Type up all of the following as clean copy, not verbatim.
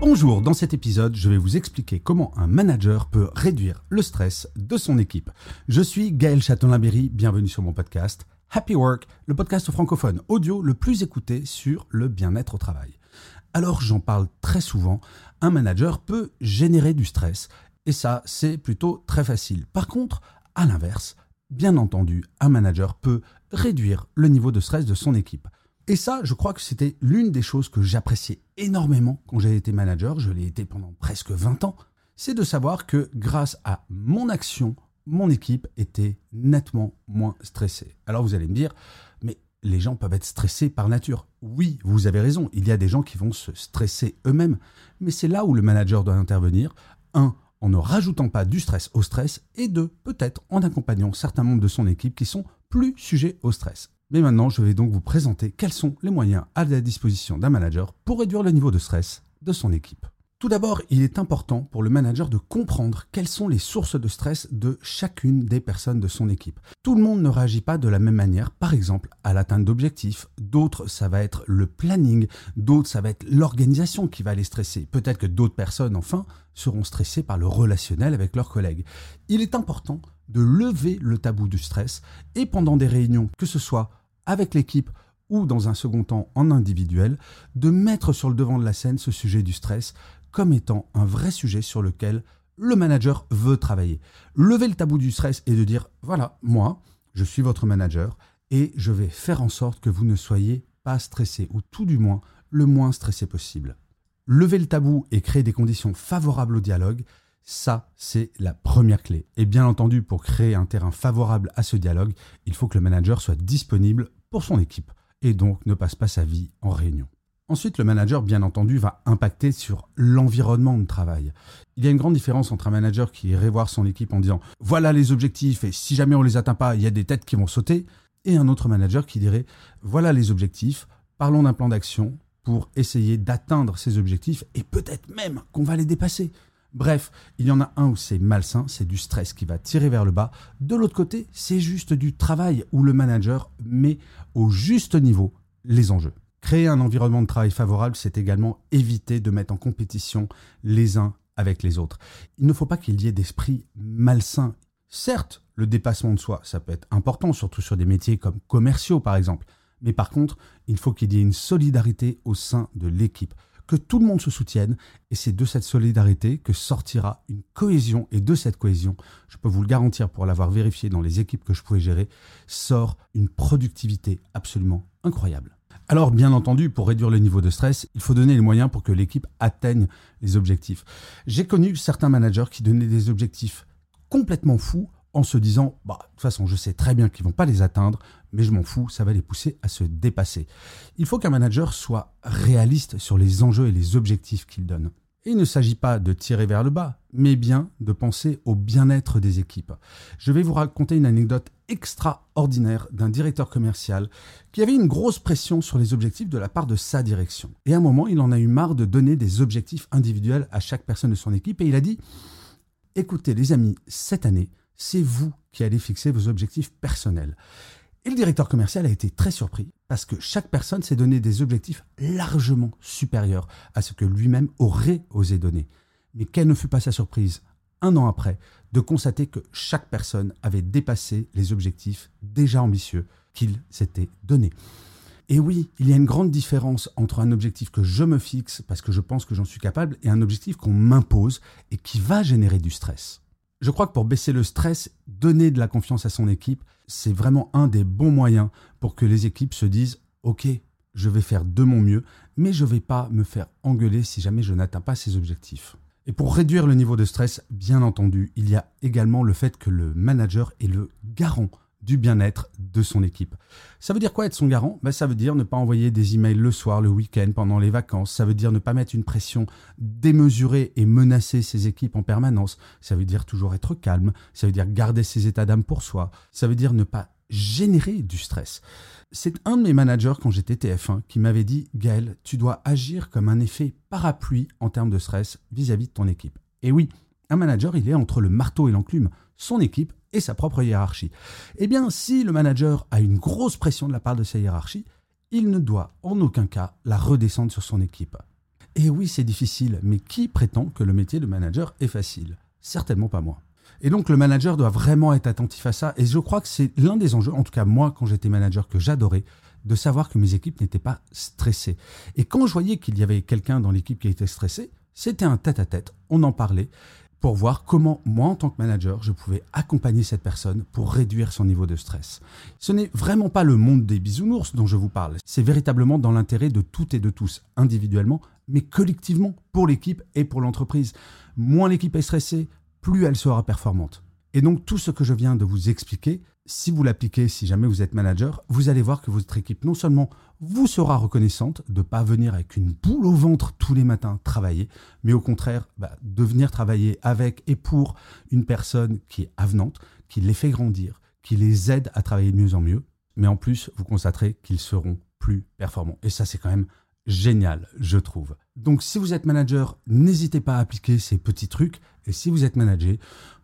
Bonjour, dans cet épisode, je vais vous expliquer comment un manager peut réduire le stress de son équipe. Je suis Gaël Chatelain-Berry, bienvenue sur mon podcast Happy Work, le podcast francophone audio le plus écouté sur le bien-être au travail. Alors j'en parle très souvent, un manager peut générer du stress et ça c'est plutôt très facile. Par contre, à l'inverse, bien entendu, un manager peut réduire le niveau de stress de son équipe. Et ça, je crois que c'était l'une des choses que j'appréciais énormément quand j'ai été manager, je l'ai été pendant presque 20 ans, c'est de savoir que grâce à mon action, mon équipe était nettement moins stressée. Alors vous allez me dire, mais les gens peuvent être stressés par nature. Oui, vous avez raison, il y a des gens qui vont se stresser eux-mêmes, mais c'est là où le manager doit intervenir. 1. En ne rajoutant pas du stress au stress, et 2. Peut-être en accompagnant certains membres de son équipe qui sont plus sujets au stress. Mais maintenant, je vais donc vous présenter quels sont les moyens à la disposition d'un manager pour réduire le niveau de stress de son équipe. Tout d'abord, il est important pour le manager de comprendre quelles sont les sources de stress de chacune des personnes de son équipe. Tout le monde ne réagit pas de la même manière, par exemple à l'atteinte d'objectifs. D'autres, ça va être le planning. D'autres, ça va être l'organisation qui va les stresser. Peut-être que d'autres personnes, enfin, seront stressées par le relationnel avec leurs collègues. Il est important de lever le tabou du stress et pendant des réunions, que ce soit avec l'équipe ou dans un second temps en individuel, de mettre sur le devant de la scène ce sujet du stress comme étant un vrai sujet sur lequel le manager veut travailler. Lever le tabou du stress et de dire « voilà, moi, je suis votre manager et je vais faire en sorte que vous ne soyez pas stressé ou tout du moins le moins stressé possible ». Lever le tabou et créer des conditions favorables au dialogue, ça, c'est la première clé. Et bien entendu, pour créer un terrain favorable à ce dialogue, il faut que le manager soit disponible pour son équipe et donc ne passe pas sa vie en réunion. Ensuite, le manager, bien entendu, va impacter sur l'environnement de travail. Il y a une grande différence entre un manager qui irait voir son équipe en disant « voilà les objectifs et si jamais on ne les atteint pas, il y a des têtes qui vont sauter » et un autre manager qui dirait « voilà les objectifs, parlons d'un plan d'action pour essayer d'atteindre ces objectifs et peut-être même qu'on va les dépasser ». Bref, il y en a un où c'est malsain, c'est du stress qui va tirer vers le bas. De l'autre côté, c'est juste du travail où le manager met au juste niveau les enjeux. Créer un environnement de travail favorable, c'est également éviter de mettre en compétition les uns avec les autres. Il ne faut pas qu'il y ait d'esprit malsain. Certes, le dépassement de soi, ça peut être important, surtout sur des métiers comme commerciaux par exemple. Mais par contre, il faut qu'il y ait une solidarité au sein de l'équipe. Que tout le monde se soutienne et c'est de cette solidarité que sortira une cohésion et de cette cohésion, je peux vous le garantir pour l'avoir vérifié dans les équipes que je pouvais gérer, sort une productivité absolument incroyable. Alors bien entendu, pour réduire le niveau de stress, il faut donner les moyens pour que l'équipe atteigne les objectifs. J'ai connu certains managers qui donnaient des objectifs complètement fous en se disant « bah, de toute façon, je sais très bien qu'ils ne vont pas les atteindre, mais je m'en fous, ça va les pousser à se dépasser. » Il faut qu'un manager soit réaliste sur les enjeux et les objectifs qu'il donne. Et il ne s'agit pas de tirer vers le bas, mais bien de penser au bien-être des équipes. Je vais vous raconter une anecdote extraordinaire d'un directeur commercial qui avait une grosse pression sur les objectifs de la part de sa direction. Et à un moment, il en a eu marre de donner des objectifs individuels à chaque personne de son équipe et il a dit « écoutez les amis, cette année, c'est vous qui allez fixer vos objectifs personnels. » Et le directeur commercial a été très surpris parce que chaque personne s'est donné des objectifs largement supérieurs à ce que lui-même aurait osé donner. Mais quelle ne fut pas sa surprise, un an après, de constater que chaque personne avait dépassé les objectifs déjà ambitieux qu'il s'était donnés. Et oui, il y a une grande différence entre un objectif que je me fixe parce que je pense que j'en suis capable et un objectif qu'on m'impose et qui va générer du stress. Je crois que pour baisser le stress, donner de la confiance à son équipe, c'est vraiment un des bons moyens pour que les équipes se disent « ok, je vais faire de mon mieux, mais je ne vais pas me faire engueuler si jamais je n'atteins pas ces objectifs ». Et pour réduire le niveau de stress, bien entendu, il y a également le fait que le manager est le garant du bien-être de son équipe. Ça veut dire quoi être son garant ? Ça veut dire ne pas envoyer des emails le soir, le week-end, pendant les vacances. Ça veut dire ne pas mettre une pression démesurée et menacer ses équipes en permanence. Ça veut dire toujours être calme. Ça veut dire garder ses états d'âme pour soi. Ça veut dire ne pas générer du stress. C'est un de mes managers quand j'étais TF1 qui m'avait dit « Gaël, tu dois agir comme un effet parapluie en termes de stress vis-à-vis de ton équipe. » Et oui, un manager, il est entre le marteau et l'enclume, son équipe et sa propre hiérarchie. Eh bien, si le manager a une grosse pression de la part de sa hiérarchie, il ne doit en aucun cas la redescendre sur son équipe. Et oui, c'est difficile, mais qui prétend que le métier de manager est facile ? Certainement pas moi. Et donc, le manager doit vraiment être attentif à ça. Et je crois que c'est l'un des enjeux, en tout cas moi, quand j'étais manager, que j'adorais, de savoir que mes équipes n'étaient pas stressées. Et quand je voyais qu'il y avait quelqu'un dans l'équipe qui était stressé, c'était un tête-à-tête, on en parlait, pour voir comment, moi, en tant que manager, je pouvais accompagner cette personne pour réduire son niveau de stress. Ce n'est vraiment pas le monde des bisounours dont je vous parle. C'est véritablement dans l'intérêt de toutes et de tous, individuellement, mais collectivement, pour l'équipe et pour l'entreprise. Moins l'équipe est stressée, plus elle sera performante. Et donc, tout ce que je viens de vous expliquer, si vous l'appliquez, si jamais vous êtes manager, vous allez voir que votre équipe, non seulement vous sera reconnaissante de ne pas venir avec une boule au ventre tous les matins travailler, mais au contraire, de venir travailler avec et pour une personne qui est avenante, qui les fait grandir, qui les aide à travailler de mieux en mieux. Mais en plus, vous constaterez qu'ils seront plus performants. Et ça, c'est quand même génial, je trouve. Donc, si vous êtes manager, n'hésitez pas à appliquer ces petits trucs. Et si vous êtes manager,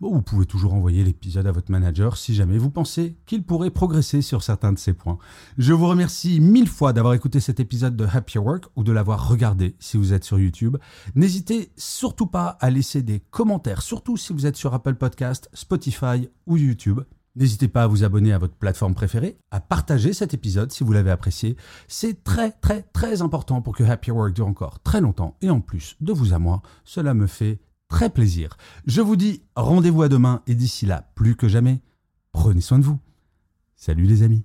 vous pouvez toujours envoyer l'épisode à votre manager si jamais vous pensez qu'il pourrait progresser sur certains de ces points. Je vous remercie 1000 fois d'avoir écouté cet épisode de Happy Work ou de l'avoir regardé si vous êtes sur YouTube. N'hésitez surtout pas à laisser des commentaires, surtout si vous êtes sur Apple Podcasts, Spotify ou YouTube. N'hésitez pas à vous abonner à votre plateforme préférée, à partager cet épisode si vous l'avez apprécié. C'est très important pour que Happy Work dure encore très longtemps. Et en plus, de vous à moi, cela me fait très plaisir. Je vous dis rendez-vous à demain et d'ici là, plus que jamais, prenez soin de vous. Salut les amis.